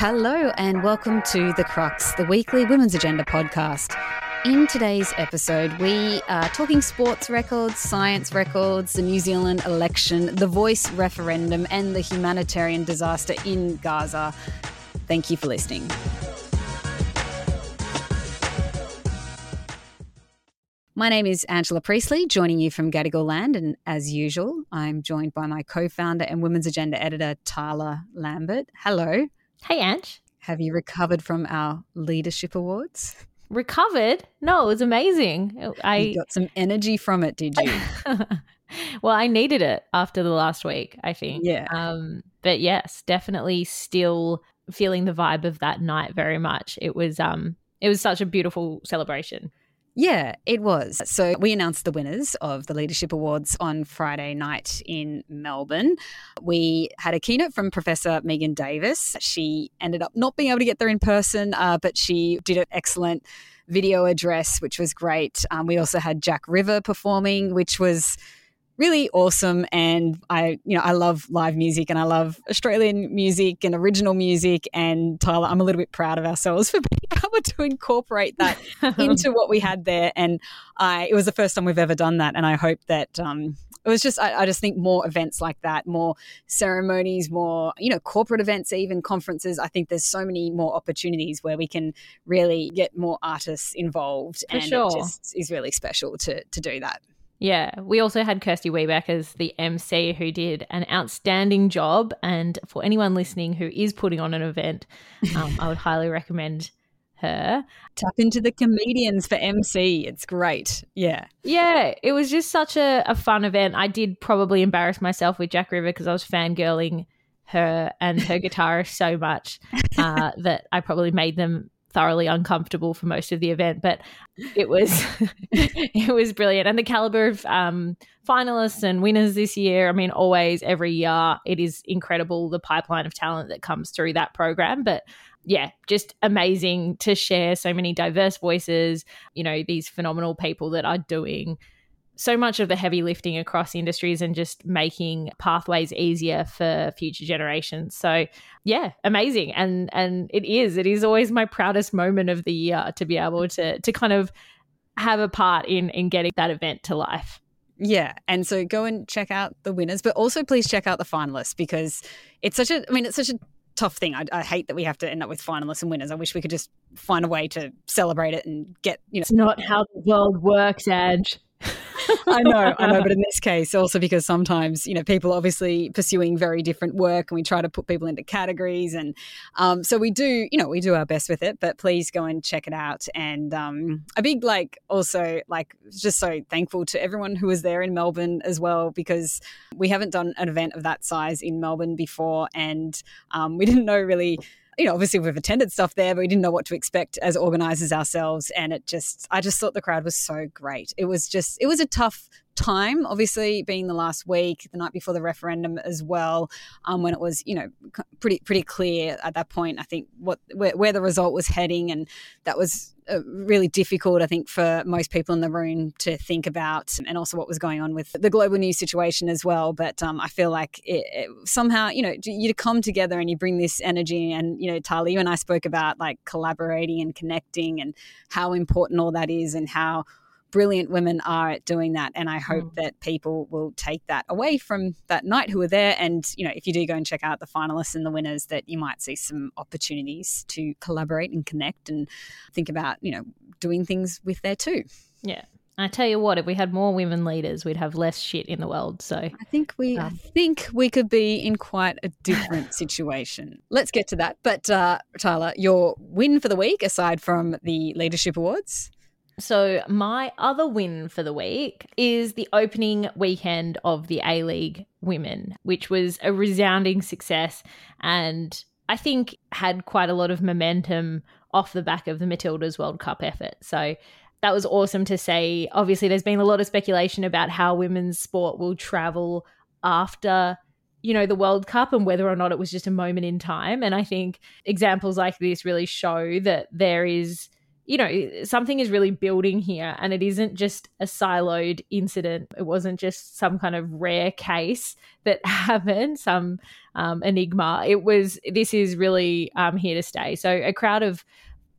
Hello and welcome to The Crux, the weekly Women's Agenda podcast. In today's episode, we are talking sports records, science records, the New Zealand election, the Voice referendum and the humanitarian disaster in Gaza. Thank you for listening. My name is Angela Priestley, joining you from Gadigal land, and as usual, I'm joined by my co-founder and Women's Agenda editor, Tala Lambert. Hello. Hey, Ange. Have you recovered from our leadership awards? Recovered? No, it was amazing. You got some energy from it, did you? Well, I needed it after the last week, I think. Yeah. But yes, definitely still feeling the vibe of that night very much. It was such a beautiful celebration. Yeah, it was. So we announced the winners of the Leadership Awards on Friday night in Melbourne. We had a keynote from Professor Megan Davis. She ended up not being able to get there in person, but she did an excellent video address, which was great. We also had Jack River performing, which was really awesome. And I love live music and I love Australian music and original music. And Tyler, I'm a little bit proud of ourselves for being able to incorporate that into what we had there. And it was the first time we've ever done that. And I hope that it was just, I just think more events like that, more ceremonies, more, corporate events, even conferences. I think there's so many more opportunities where we can really get more artists involved. For and sure. It just is really special to do that. Yeah, we also had Kirsty Wiebeck as the MC, who did an outstanding job. And for anyone listening who is putting on an event, I would highly recommend her. Tap into the comedians for MC. It's great. Yeah. Yeah, it was just such a fun event. I did probably embarrass myself with Jack River because I was fangirling her and her guitarist so much that I probably made them thoroughly uncomfortable for most of the event, but it was it was brilliant. And the caliber of finalists and winners this year, I mean, always every year it is incredible, the pipeline of talent that comes through that program. But yeah, just amazing to share so many diverse voices, these phenomenal people that are doing so much of the heavy lifting across industries and just making pathways easier for future generations. So yeah, amazing. And it is always my proudest moment of the year to be able to kind of have a part in getting that event to life. Yeah. And so go and check out the winners, but also please check out the finalists, because it's such a tough thing. I hate that we have to end up with finalists and winners. I wish we could just find a way to celebrate it and get, It's not how the world works, Ange. I know, but in this case also because sometimes, people obviously pursuing very different work and we try to put people into categories and so we do, we do our best with it, but please go and check it out. And a big just so thankful to everyone who was there in Melbourne as well, because we haven't done an event of that size in Melbourne before, and we didn't know really. Obviously we've attended stuff there, but we didn't know what to expect as organisers ourselves. And I just thought the crowd was so great. It was a tough time, obviously being the last week, the night before the referendum as well, when it was, pretty clear at that point, I think, where the result was heading. And that was really difficult, I think, for most people in the room to think about, and also what was going on with the global news situation as well. But I feel like it somehow, you come together and you bring this energy. And, Tali, you and I spoke about like collaborating and connecting and how important all that is and how brilliant women are at doing that. And I hope that people will take that away from that night who were there. And, if you do go and check out the finalists and the winners, that you might see some opportunities to collaborate and connect and think about, doing things with there too. Yeah. I tell you what, if we had more women leaders, we'd have less shit in the world. So I think we could be in quite a different situation. Let's get to that. But Tyler, your win for the week, aside from the Leadership Awards? So my other win for the week is the opening weekend of the A-League Women, which was a resounding success and I think had quite a lot of momentum off the back of the Matildas World Cup effort. So that was awesome to see. Obviously, there's been a lot of speculation about how women's sport will travel after the World Cup and whether or not it was just a moment in time. And I think examples like this really show that there is you know, something is really building here, and it isn't just a siloed incident. It wasn't just some kind of rare case that happened, some enigma. It was, this is really here to stay. So a crowd of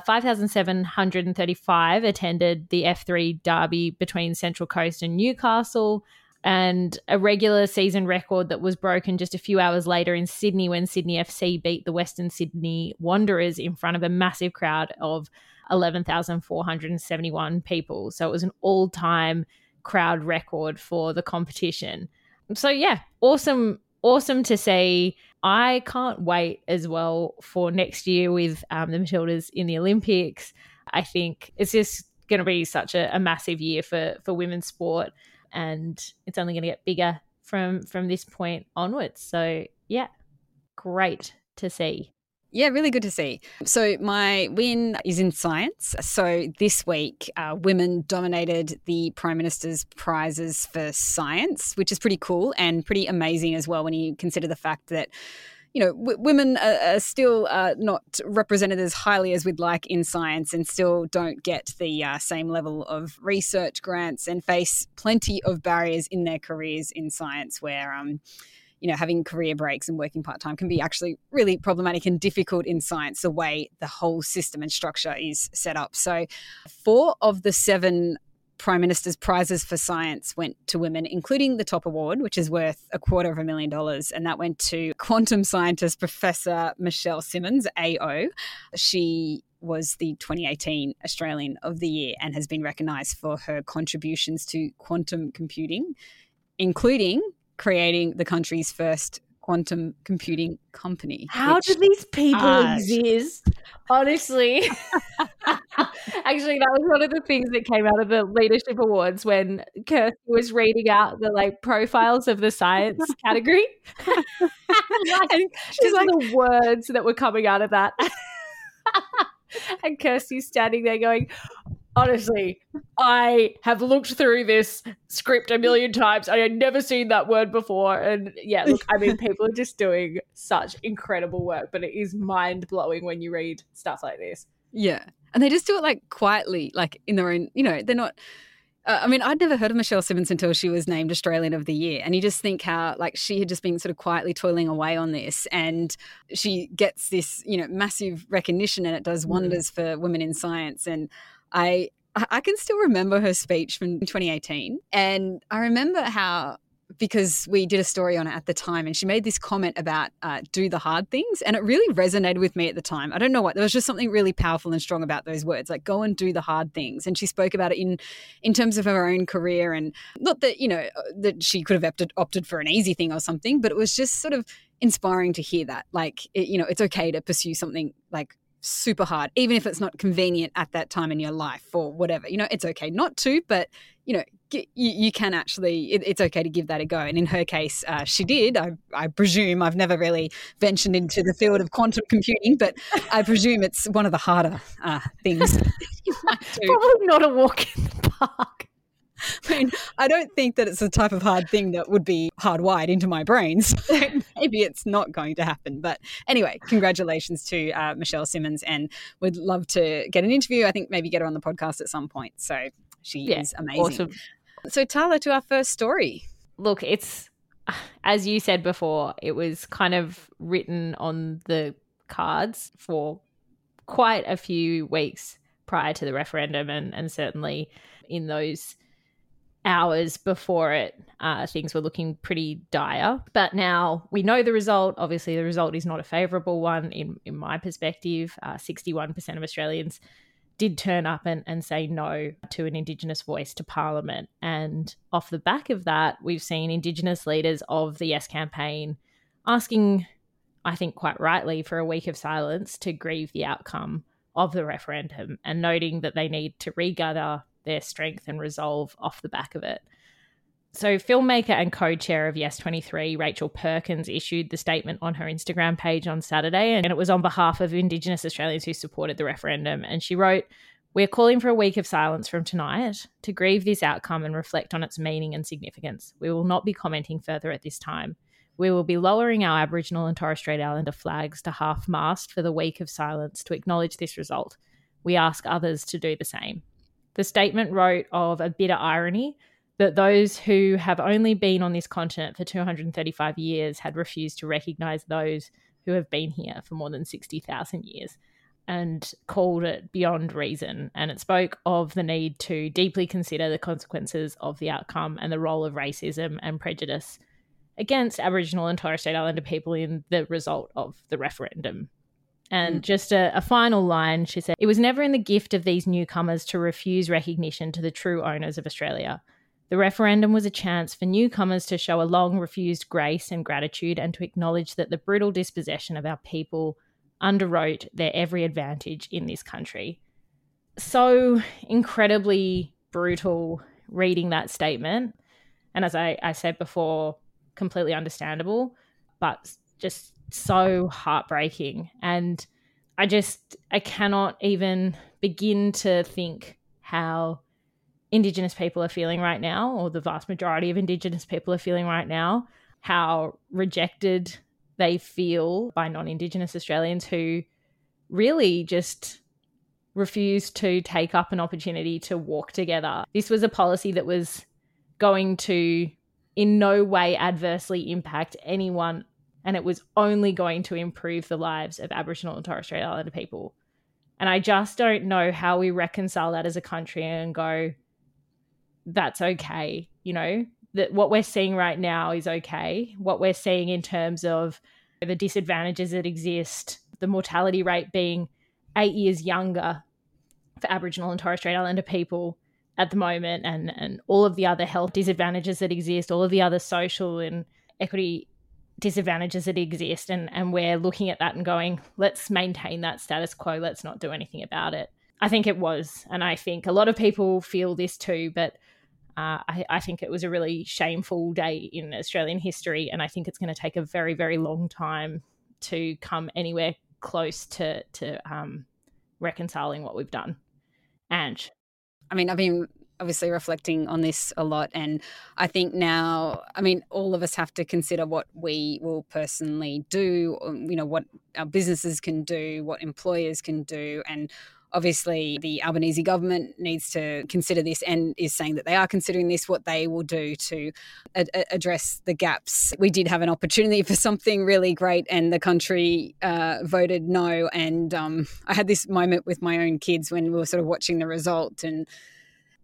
5,735 attended the F3 derby between Central Coast and Newcastle, and a regular season record that was broken just a few hours later in Sydney when Sydney FC beat the Western Sydney Wanderers in front of a massive crowd of 11,471 people. So it was an all-time crowd record for the competition. So yeah, awesome to see. I can't wait as well for next year with the Matildas in the Olympics. I think it's just going to be such a massive year for women's sport, and it's only going to get bigger from this point onwards. So yeah, great to see. Yeah, really good to see. So my win is in science. So this week, women dominated the Prime Minister's Prizes for Science, which is pretty cool and pretty amazing as well when you consider the fact that, you know, women are still not represented as highly as we'd like in science, and still don't get the same level of research grants, and face plenty of barriers in their careers in science where, you know, having career breaks and working part-time can be actually really problematic and difficult in science, the way the whole system and structure is set up. So 4 of the 7 Prime Minister's Prizes for Science went to women, including the top award, which is worth $250,000. And that went to quantum scientist Professor Michelle Simmons, AO. She was the 2018 Australian of the Year and has been recognised for her contributions to quantum computing, including creating the country's first quantum computing company. How do these people exist? Honestly. Actually, that was one of the things that came out of the Leadership Awards when Kirsty was reading out the profiles of the science category. And she's like, the words that were coming out of that. And Kirsty's standing there going, honestly, I have looked through this script 1 million times. I had never seen that word before. And yeah, look, I mean, people are just doing such incredible work, but it is mind-blowing when you read stuff like this. Yeah. And they just do it quietly, in their own, you know, they're not, I'd never heard of Michelle Simmons until she was named Australian of the Year. And you just think how she had just been sort of quietly toiling away on this, and she gets this, you know, massive recognition, and it does wonders for women in science. And I can still remember her speech from 2018, and I remember how, because we did a story on it at the time, and she made this comment about do the hard things, and it really resonated with me at the time. I don't know why. There was just something really powerful and strong about those words, go and do the hard things. And she spoke about it in terms of her own career, and not that, you know, that she could have opted for an easy thing or something, but it was just sort of inspiring to hear that. It's okay to pursue something super hard, even if it's not convenient at that time in your life or whatever. You know, it's okay not to, but, you know, you can actually, it's okay to give that a go. And in her case, she did. I presume, I've never really ventured into the field of quantum computing, but I presume it's one of the harder things. Probably not a walk in the park. I mean, I don't think that it's the type of hard thing that would be hardwired into my brain. So maybe it's not going to happen. But anyway, congratulations to Michelle Simmons, and would love to get an interview. I think maybe get her on the podcast at some point. So she is amazing. Awesome. So Tala, to our first story. Look, it's, as you said before, it was kind of written on the cards for quite a few weeks prior to the referendum, and certainly in those hours before it, things were looking pretty dire. But now we know the result. Obviously, the result is not a favourable one in my perspective. 61% of Australians did turn up and say no to an Indigenous voice to Parliament. And off the back of that, we've seen Indigenous leaders of the Yes campaign asking, I think quite rightly, for a week of silence to grieve the outcome of the referendum, and noting that they need to regather their strength and resolve off the back of it. So filmmaker and co-chair of Yes 23, Rachel Perkins, issued the statement on her Instagram page on Saturday, and it was on behalf of Indigenous Australians who supported the referendum. And she wrote, "We're calling for a week of silence from tonight to grieve this outcome and reflect on its meaning and significance. We will not be commenting further at this time. We will be lowering our Aboriginal and Torres Strait Islander flags to half-mast for the week of silence to acknowledge this result. we ask others to do the same. The statement wrote of a bitter irony that those who have only been on this continent for 235 years had refused to recognise those who have been here for more than 60,000 years and called it beyond reason. And it spoke of the need to deeply consider the consequences of the outcome and the role of racism and prejudice against Aboriginal and Torres Strait Islander people in the result of the referendum. And just a final line, she said, "It was never in the gift of these newcomers to refuse recognition to the true owners of Australia. The referendum was a chance for newcomers to show a long-refused grace and gratitude and to acknowledge that the brutal dispossession of our people underwrote their every advantage in this country." So incredibly brutal reading that statement. And as I said before, completely understandable, but just so heartbreaking. And I cannot even begin to think how Indigenous people are feeling right now, or the vast majority of Indigenous people are feeling right now, how rejected they feel by non-Indigenous Australians who really just refuse to take up an opportunity to walk together. This was a policy that was going to in no way adversely impact anyone, and it was only going to improve the lives of Aboriginal and Torres Strait Islander people. And I just don't know how we reconcile that as a country and go, that's okay, you know, that what we're seeing right now is okay. What we're seeing in terms of the disadvantages that exist, the mortality rate being 8 years younger for Aboriginal and Torres Strait Islander people at the moment, and all of the other health disadvantages that exist, all of the other social and equity disadvantages that exist, and we're looking at that and going, let's maintain that status quo, let's not do anything about it. I think it was, and I think a lot of people feel this too, but I think it was a really shameful day in Australian history, and I think it's going to take a very, very long time to come anywhere close to reconciling what we've done. Ange? I mean, I've been obviously reflecting on this a lot, and I think now, I mean, all of us have to consider what we will personally do, you know, what our businesses can do, what employers can do, and obviously the Albanese government needs to consider this and is saying that they are considering this, what they will do to address the gaps. We did have an opportunity for something really great and the country voted no, and I had this moment with my own kids when we were sort of watching the result, and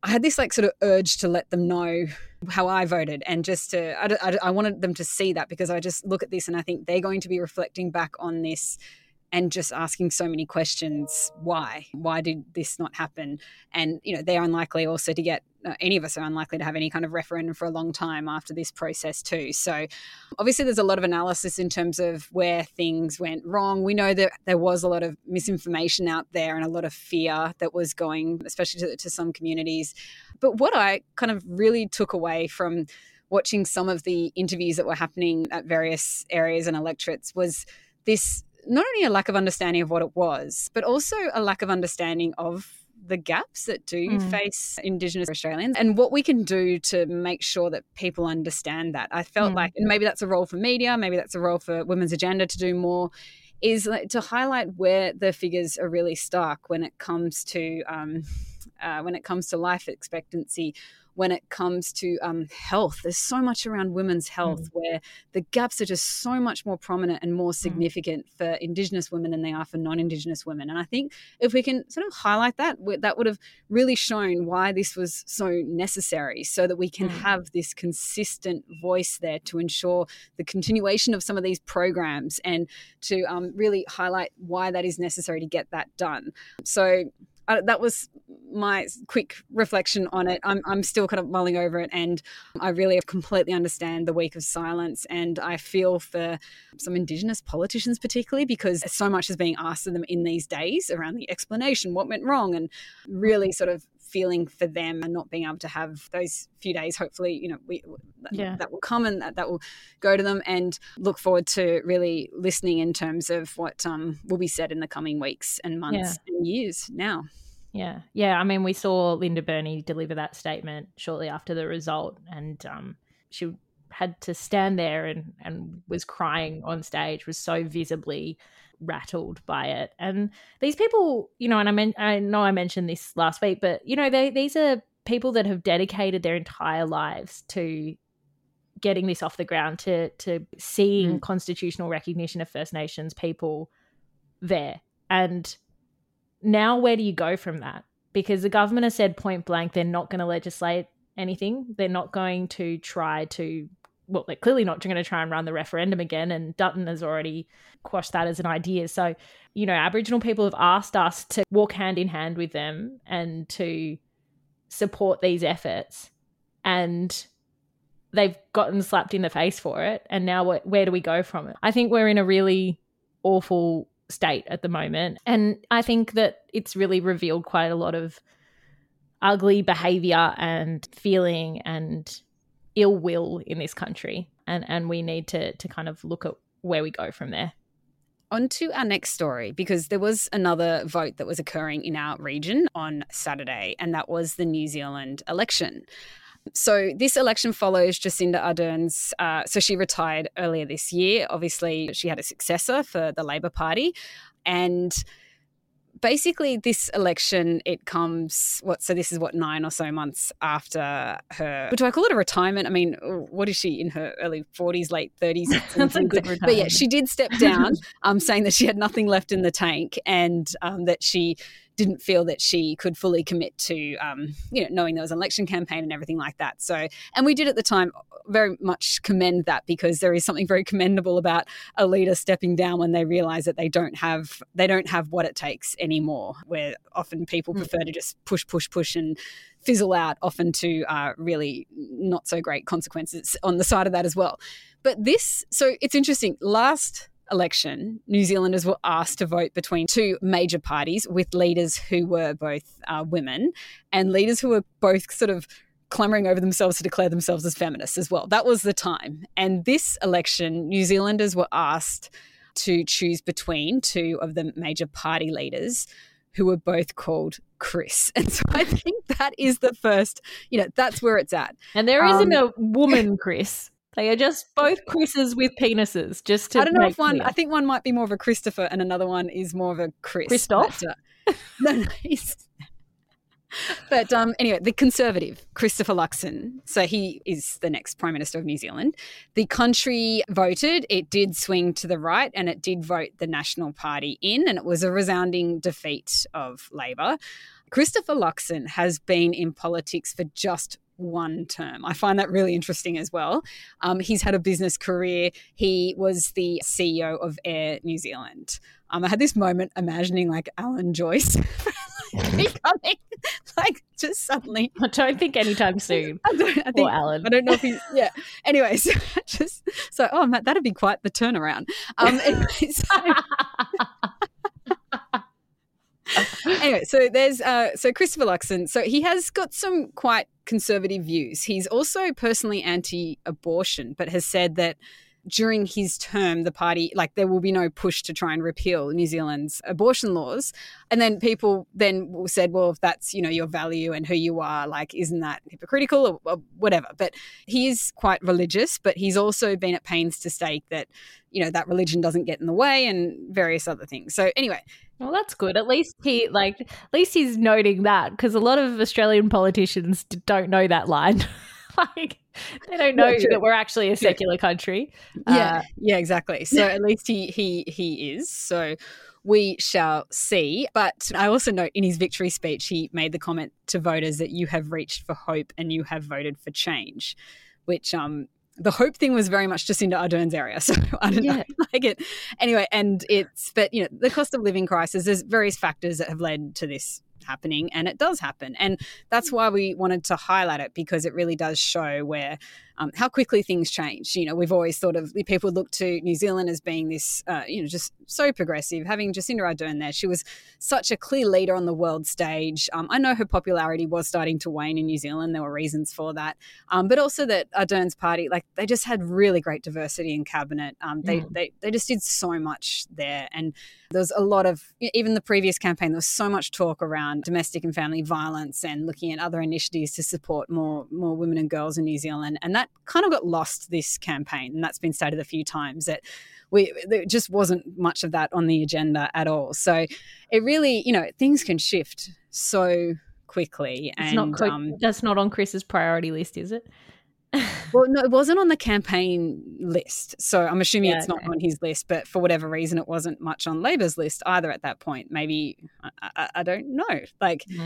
I had this like sort of urge to let them know how I voted, and just to I wanted them to see that, because I just look at this and I think they're going to be reflecting back on this and just asking so many questions. Why? Why did this not happen? And, you know, they're unlikely also to get, any of us are unlikely to have any kind of referendum for a long time after this process too. So obviously there's a lot of analysis in terms of where things went wrong. We know that there was a lot of misinformation out there and a lot of fear that was going, especially to some communities. But what I kind of really took away from watching some of the interviews that were happening at various areas and electorates was this, not only a lack of understanding of what it was, but also a lack of understanding of the gaps that do face Indigenous Australians and what we can do to make sure that people understand that. I felt like, and maybe that's a role for media, maybe that's a role for Women's Agenda to do more, is like to highlight where the figures are really stark when it comes to life expectancy, when it comes to health. There's so much around women's health where the gaps are just so much more prominent and more significant for Indigenous women than they are for non-Indigenous women. And I think if we can sort of highlight that, that would have really shown why this was so necessary, so that we can have this consistent voice there to ensure the continuation of some of these programs and to really highlight why that is necessary to get that done. So that was my quick reflection on it. I'm still kind of mulling over it, and I really completely understand the week of silence, and I feel for some Indigenous politicians particularly, because so much is being asked of them in these days around the explanation, what went wrong, and really sort of feeling for them and not being able to have those few days. Hopefully, you know, that will come and that will go to them, and look forward to really listening in terms of what will be said in the coming weeks and months and years now. Yeah. Yeah. I mean, we saw Linda Burney deliver that statement shortly after the result, and she had to stand there and was crying on stage, was so visibly rattled by it. And these people, you know, and I know I mentioned this last week, but, you know, these are people that have dedicated their entire lives to getting this off the ground, to seeing constitutional recognition of First Nations people there. And now where do you go from that? Because the government has said point blank they're not going to legislate anything. They're not going to try to, well, they're clearly not going to try and run the referendum again, and Dutton has already quashed that as an idea. So, you know, Aboriginal people have asked us to walk hand in hand with them and to support these efforts, and they've gotten slapped in the face for it. And now where do we go from it? I think we're in a really awful state at the moment, and I think that it's really revealed quite a lot of ugly behaviour and feeling and ill will in this country, and we need to kind of look at where we go from there. On to our next story, because there was another vote that was occurring in our region on Saturday, and that was the New Zealand election. So this election follows Jacinda Ardern's, so she retired earlier this year. Obviously, she had a successor for the Labor Party, and basically this election, it comes, this is 9 or so months after her, do I call it a retirement? I mean, what is she in her early 40s, late 30s? That's a good retirement. But yeah, she did step down saying that she had nothing left in the tank, and that she didn't feel that she could fully commit to, you know, knowing there was an election campaign and everything like that. So, and we did at the time very much commend that, because there is something very commendable about a leader stepping down when they realise that they don't have what it takes anymore, where often people prefer to just push and fizzle out, often to really not so great consequences on the side of that as well. But this, so it's interesting, last election, New Zealanders were asked to vote between two major parties with leaders who were both women, and leaders who were both sort of clamouring over themselves to declare themselves as feminists as well. That was the time. And this election, New Zealanders were asked to choose between two of the major party leaders who were both called Chris. And so I think that is the first, you know, that's where it's at. And there isn't a woman Chris. They are just both Chris's with penises, just to, I don't know if one, clear. I think one might be more of a Christopher and another one is more of a Chris. Christoph? No, he's... But anyway, the Conservative, Christopher Luxon, so he is the next Prime Minister of New Zealand. The country voted, it did swing to the right, and it did vote the National Party in, and it was a resounding defeat of Labour. Christopher Luxon has been in politics for just one term. I find that really interesting as well. He's had a business career. He was the CEO of Air New Zealand. I had this moment imagining like Alan Joyce becoming like just suddenly. I don't think anytime soon. I think, or Alan. I don't know if he. Yeah. Anyway, so just so oh, Matt, that'd be quite the turnaround. Anyway, so there's so Christopher Luxon. So he has got some quite conservative views. He's also personally anti-abortion, but has said that during his term, the party, like, there will be no push to try and repeal New Zealand's abortion laws. And then people then said, well, if that's, you know, your value and who you are, like, isn't that hypocritical or whatever? But he is quite religious, but he's also been at pains to state that, you know, that religion doesn't get in the way and various other things. So anyway. Well, that's good. At least he, like, at least he's noting that, because a lot of Australian politicians don't know that line. Like, they don't know that we're actually a secular country. Yeah, exactly. So at least he is. So we shall see. But I also note in his victory speech, he made the comment to voters that you have reached for hope and you have voted for change, which the hope thing was very much Jacinda Ardern's area. So I don't know. Like it. Anyway, and it's, but, you know, the cost of living crisis, there's various factors that have led to this happening, and it does happen, and that's why we wanted to highlight it, because it really does show where how quickly things change. You know, we've always thought of, people look to New Zealand as being this you know, just so progressive, having Jacinda Ardern there. She was such a clear leader on the world stage. I know her popularity was starting to wane in New Zealand, there were reasons for that, but also that Ardern's party, like, they just had really great diversity in cabinet. They just did so much there, and there was a lot of, even the previous campaign, there was so much talk around domestic and family violence and looking at other initiatives to support more women and girls in New Zealand, and that that kind of got lost this campaign, and that's been stated a few times that there just wasn't much of that on the agenda at all. So it really, you know, things can shift so quickly. That's not on Chris's priority list, is it? Well, no, it wasn't on the campaign list. So I'm assuming it's not on his list, but for whatever reason, it wasn't much on Labor's list either at that point. Maybe, I don't know.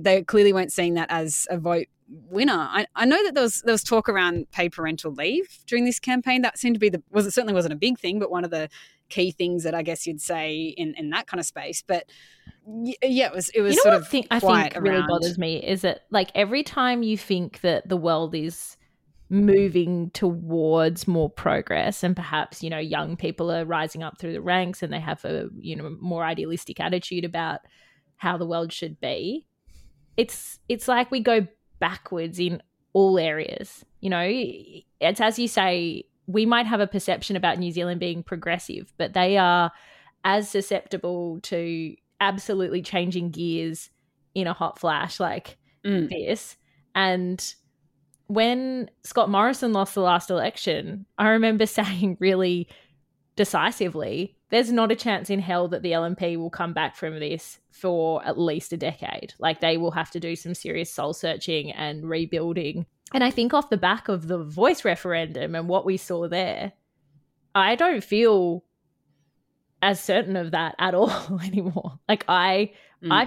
They clearly weren't seeing that as a vote winner. I know that there was talk around paid parental leave during this campaign. That seemed to be it certainly wasn't a big thing, but one of the key things that I guess you'd say in that kind of space. But yeah, it was you know, sort of quiet around. I think really bothers me is that like every time you think that the world is moving towards more progress and perhaps, you know, young people are rising up through the ranks and they have a, you know, more idealistic attitude about how the world should be, it's like we go backwards in all areas. You know, it's as you say, we might have a perception about New Zealand being progressive, but they are as susceptible to absolutely changing gears in a hot flash like this. And when Scott Morrison lost the last election, I remember saying really decisively, there's not a chance in hell that the LNP will come back from this for at least a decade. Like they will have to do some serious soul searching and rebuilding. And I think off the back of the Voice referendum and what we saw there, I don't feel as certain of that at all anymore. Like I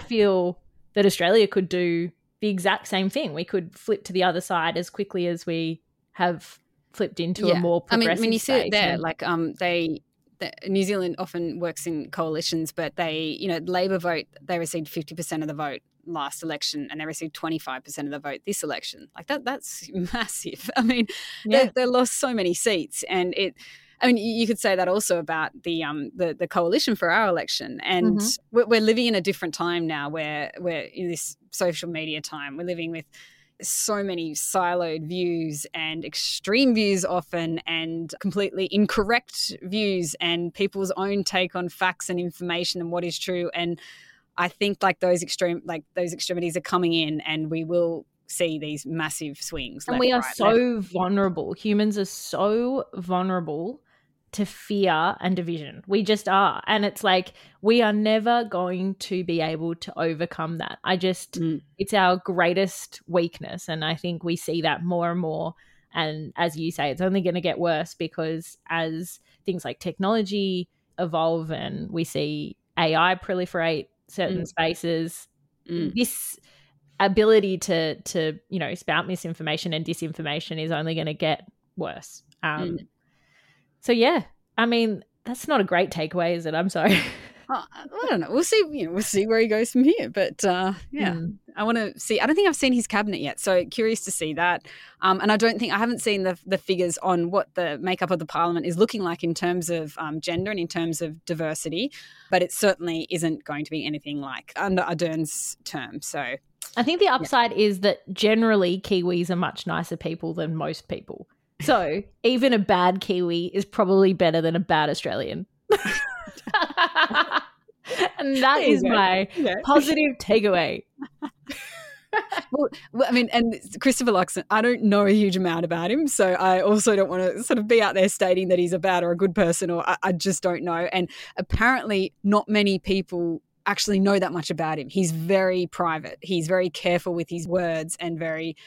feel that Australia could do the exact same thing. We could flip to the other side as quickly as we have flipped into a more progressive space. I mean, when you see it there, New Zealand often works in coalitions, but Labor vote, they received 50% of the vote last election and they received 25% of the vote this election. Like that's massive. I mean, they lost so many seats, and you could say that also about the coalition for our election. And we're living in a different time now where we're in this social media time. We're living with so many siloed views and extreme views often and completely incorrect views and people's own take on facts and information and what is true. And I think those extremities are coming in, and we will see these massive swings. And we are so vulnerable. Humans are so vulnerable to fear and division. We just are. And it's like we are never going to be able to overcome that. It's our greatest weakness. And I think we see that more and more. And as you say, it's only going to get worse because as things like technology evolve and we see AI proliferate certain spaces, this ability to, you know, spout misinformation and disinformation is only going to get worse. So, yeah, I mean, that's not a great takeaway, is it? I'm sorry. I don't know. We'll see, you know, where he goes from here. But, I want to see. I don't think I've seen his cabinet yet, so curious to see that. And I haven't seen the figures on what the makeup of the parliament is looking like in terms of gender and in terms of diversity, but it certainly isn't going to be anything like under Ardern's term. So I think the upside is that generally Kiwis are much nicer people than most people. So even a bad Kiwi is probably better than a bad Australian. And that is my positive takeaway. Well, I mean, and Christopher Luxon, I don't know a huge amount about him, so I also don't want to sort of be out there stating that he's a bad or a good person, or I just don't know. And apparently not many people actually know that much about him. He's very private. He's very careful with his words and very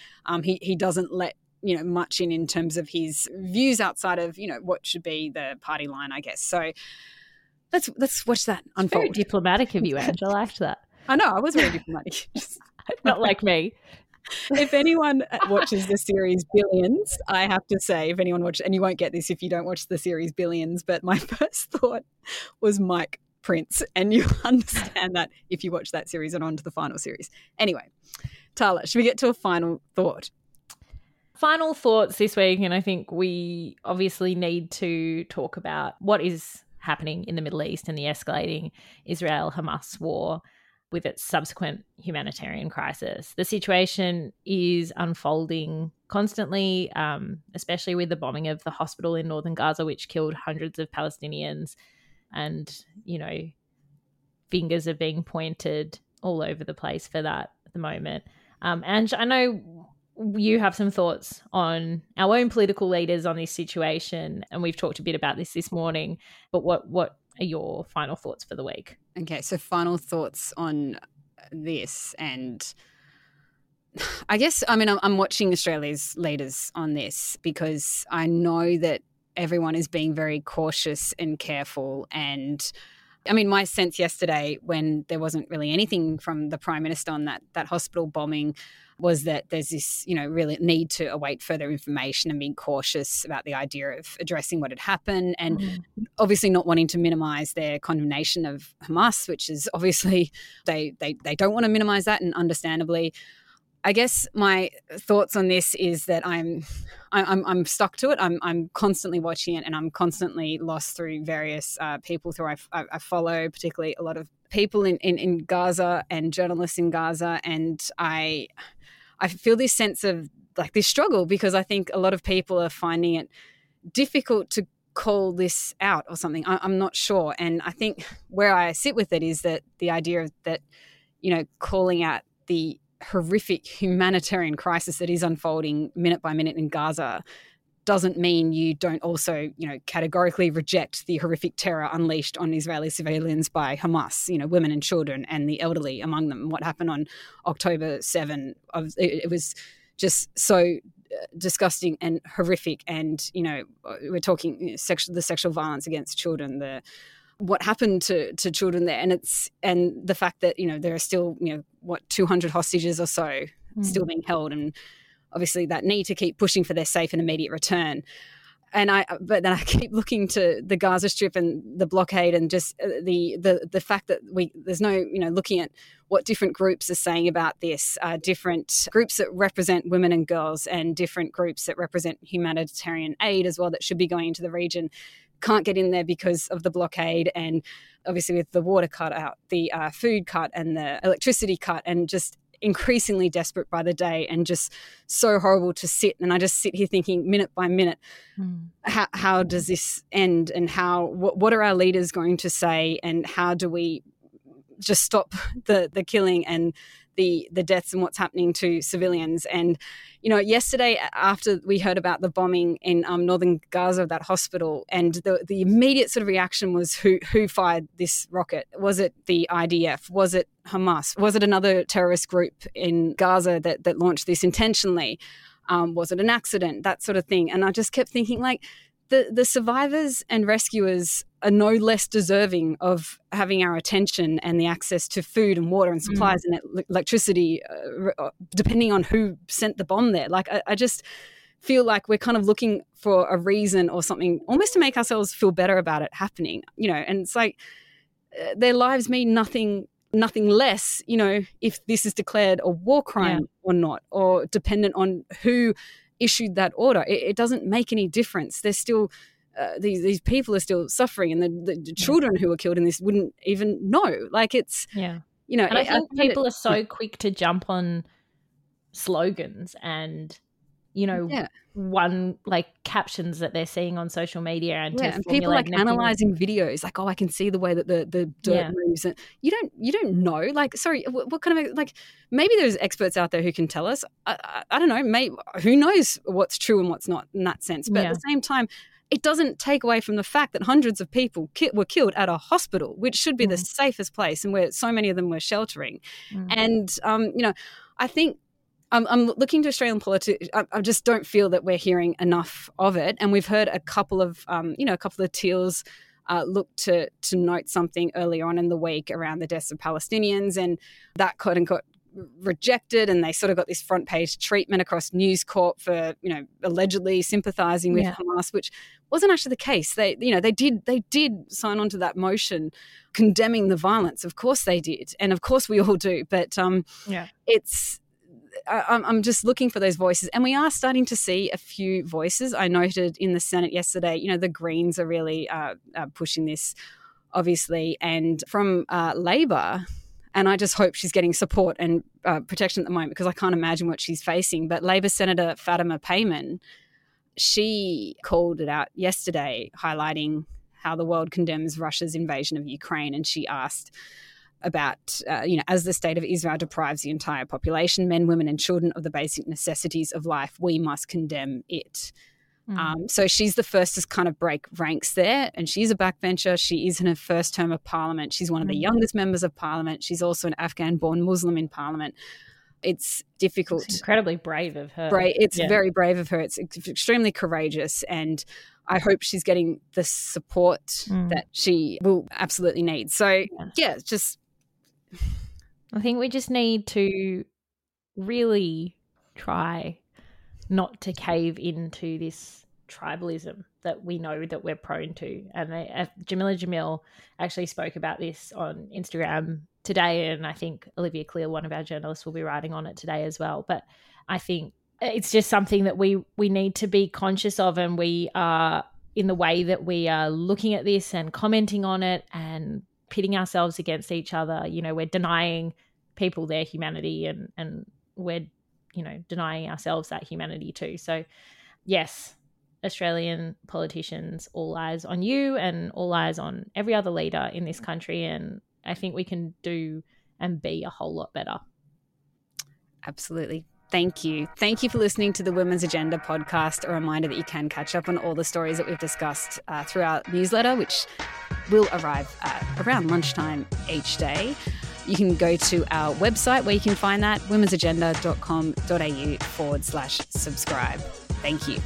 he doesn't let much in terms of his views outside of, what should be the party line, I guess. So let's watch that unfold. It's very diplomatic of you, Angela. I liked that. I know, I was very diplomatic. Not like me. If anyone watches the series Billions, I have to say, if anyone watches, and you won't get this if you don't watch the series Billions, but my first thought was Mike Prince, and you understand that if you watch that series and on to the final series. Anyway, Tala, should we get to a final thought? Final thoughts this week, and I think we obviously need to talk about what is happening in the Middle East and the escalating Israel-Hamas war with its subsequent humanitarian crisis. The situation is unfolding constantly, especially with the bombing of the hospital in northern Gaza, which killed hundreds of Palestinians, and, fingers are being pointed all over the place for that at the moment. And I know you have some thoughts on our own political leaders on this situation, and we've talked a bit about this morning, but what are your final thoughts for the week? Okay, so final thoughts on this, and I guess, I mean, I'm watching Australia's leaders on this because I know that everyone is being very cautious and careful. And I mean, my sense yesterday, when there wasn't really anything from the Prime Minister on that hospital bombing, was that there's this, you know, really need to await further information and being cautious about the idea of addressing what had happened, and obviously not wanting to minimise their condemnation of Hamas, which is obviously they don't want to minimise that, and understandably. I guess my thoughts on this is that I'm stuck to it. I'm constantly watching it, and I'm constantly lost through various people who I follow, particularly a lot of people in Gaza and journalists in Gaza, and I feel this sense of like this struggle, because I think a lot of people are finding it difficult to call this out or something. I'm not sure, and I think where I sit with it is that the idea of that, you know, calling out the horrific humanitarian crisis that is unfolding minute by minute in Gaza doesn't mean you don't also, you know, categorically reject the horrific terror unleashed on Israeli civilians by Hamas, you know, women and children and the elderly among them. What happened on October 7, it was just so disgusting and horrific. And, you know, we're talking, you know, the sexual violence against children, what happened to children there, and the fact that, you know, there are still, you know, 200 hostages or so still being held, and obviously that need to keep pushing for their safe and immediate return. And but then I keep looking to the Gaza Strip and the blockade, and just the fact that there's no, you know, looking at what different groups are saying about this, different groups that represent women and girls and different groups that represent humanitarian aid as well that should be going into the region, can't get in there because of the blockade, and obviously with the water cut out, the food cut and the electricity cut, and just increasingly desperate by the day, and just so horrible to sit. And I just sit here thinking minute by minute, how does this end, and what are our leaders going to say, and how do we just stop the killing and the deaths and what's happening to civilians. And, you know, yesterday after we heard about the bombing in northern Gaza, that hospital, and the immediate sort of reaction was who fired this rocket? Was it the IDF? Was it Hamas? Was it another terrorist group in Gaza that launched this intentionally? Was it an accident? That sort of thing. And I just kept thinking, like, the survivors and rescuers are no less deserving of having our attention and the access to food and water and supplies and electricity, depending on who sent the bomb there. Like, I just feel like we're kind of looking for a reason or something almost to make ourselves feel better about it happening, you know. And it's like their lives mean nothing less, you know, if this is declared a war crime or not, or dependent on who issued that order. It doesn't make any difference. There's still these people are still suffering, and the children who were killed in this wouldn't even know. Like, it's you know. And I think people are so quick to jump on slogans and, you know, one, like, captions that they're seeing on social media, and people like analysing videos, like, oh, I can see the way that the dirt moves, and you don't know, like, sorry, what kind of, like, maybe there's experts out there who can tell us. I don't know, maybe, who knows what's true and what's not in that sense, but at the same time, it doesn't take away from the fact that hundreds of people were killed at a hospital, which should be the safest place, and where so many of them were sheltering, and you know, I think. I'm looking to Australian politics. I just don't feel that we're hearing enough of it. And we've heard a couple of Teals look to note something earlier on in the week around the deaths of Palestinians, and that quote unquote rejected, and they sort of got this front page treatment across News Corp for, you know, allegedly sympathising with Hamas, which wasn't actually the case. They, you know, they did sign on to that motion condemning the violence. Of course they did, and of course we all do. But it's. I'm just looking for those voices, and we are starting to see a few voices. I noted in the Senate yesterday, you know, the Greens are really pushing this, obviously, and from Labor, and I just hope she's getting support and protection at the moment, because I can't imagine what she's facing. But Labor Senator Fatima Payman, she called it out yesterday, highlighting how the world condemns Russia's invasion of Ukraine, and she asked about, as the state of Israel deprives the entire population, men, women and children of the basic necessities of life, we must condemn it. Mm. So she's the first to kind of break ranks there, and she's a backbencher. She is in her first term of parliament. She's one of the youngest members of parliament. She's also an Afghan-born Muslim in parliament. It's difficult. It's incredibly brave of her. Very brave of her. It's extremely courageous, and I hope she's getting the support that she will absolutely need. So, I think we just need to really try not to cave into this tribalism that we know that we're prone to. And Jamila Jamil actually spoke about this on Instagram today, and I think Olivia Clear, one of our journalists, will be writing on it today as well. But I think it's just something that we need to be conscious of, and we are, in the way that we are looking at this and commenting on it and pitting ourselves against each other, we're denying people their humanity, and we're denying ourselves that humanity too. So yes, Australian politicians, all eyes on you and all eyes on every other leader in this country. And I think we can do and be a whole lot better. Absolutely. Thank you. Thank you for listening to the Women's Agenda podcast. A reminder that you can catch up on all the stories that we've discussed through our newsletter, which will arrive around lunchtime each day. You can go to our website where you can find that, womensagenda.com.au/subscribe. Thank you.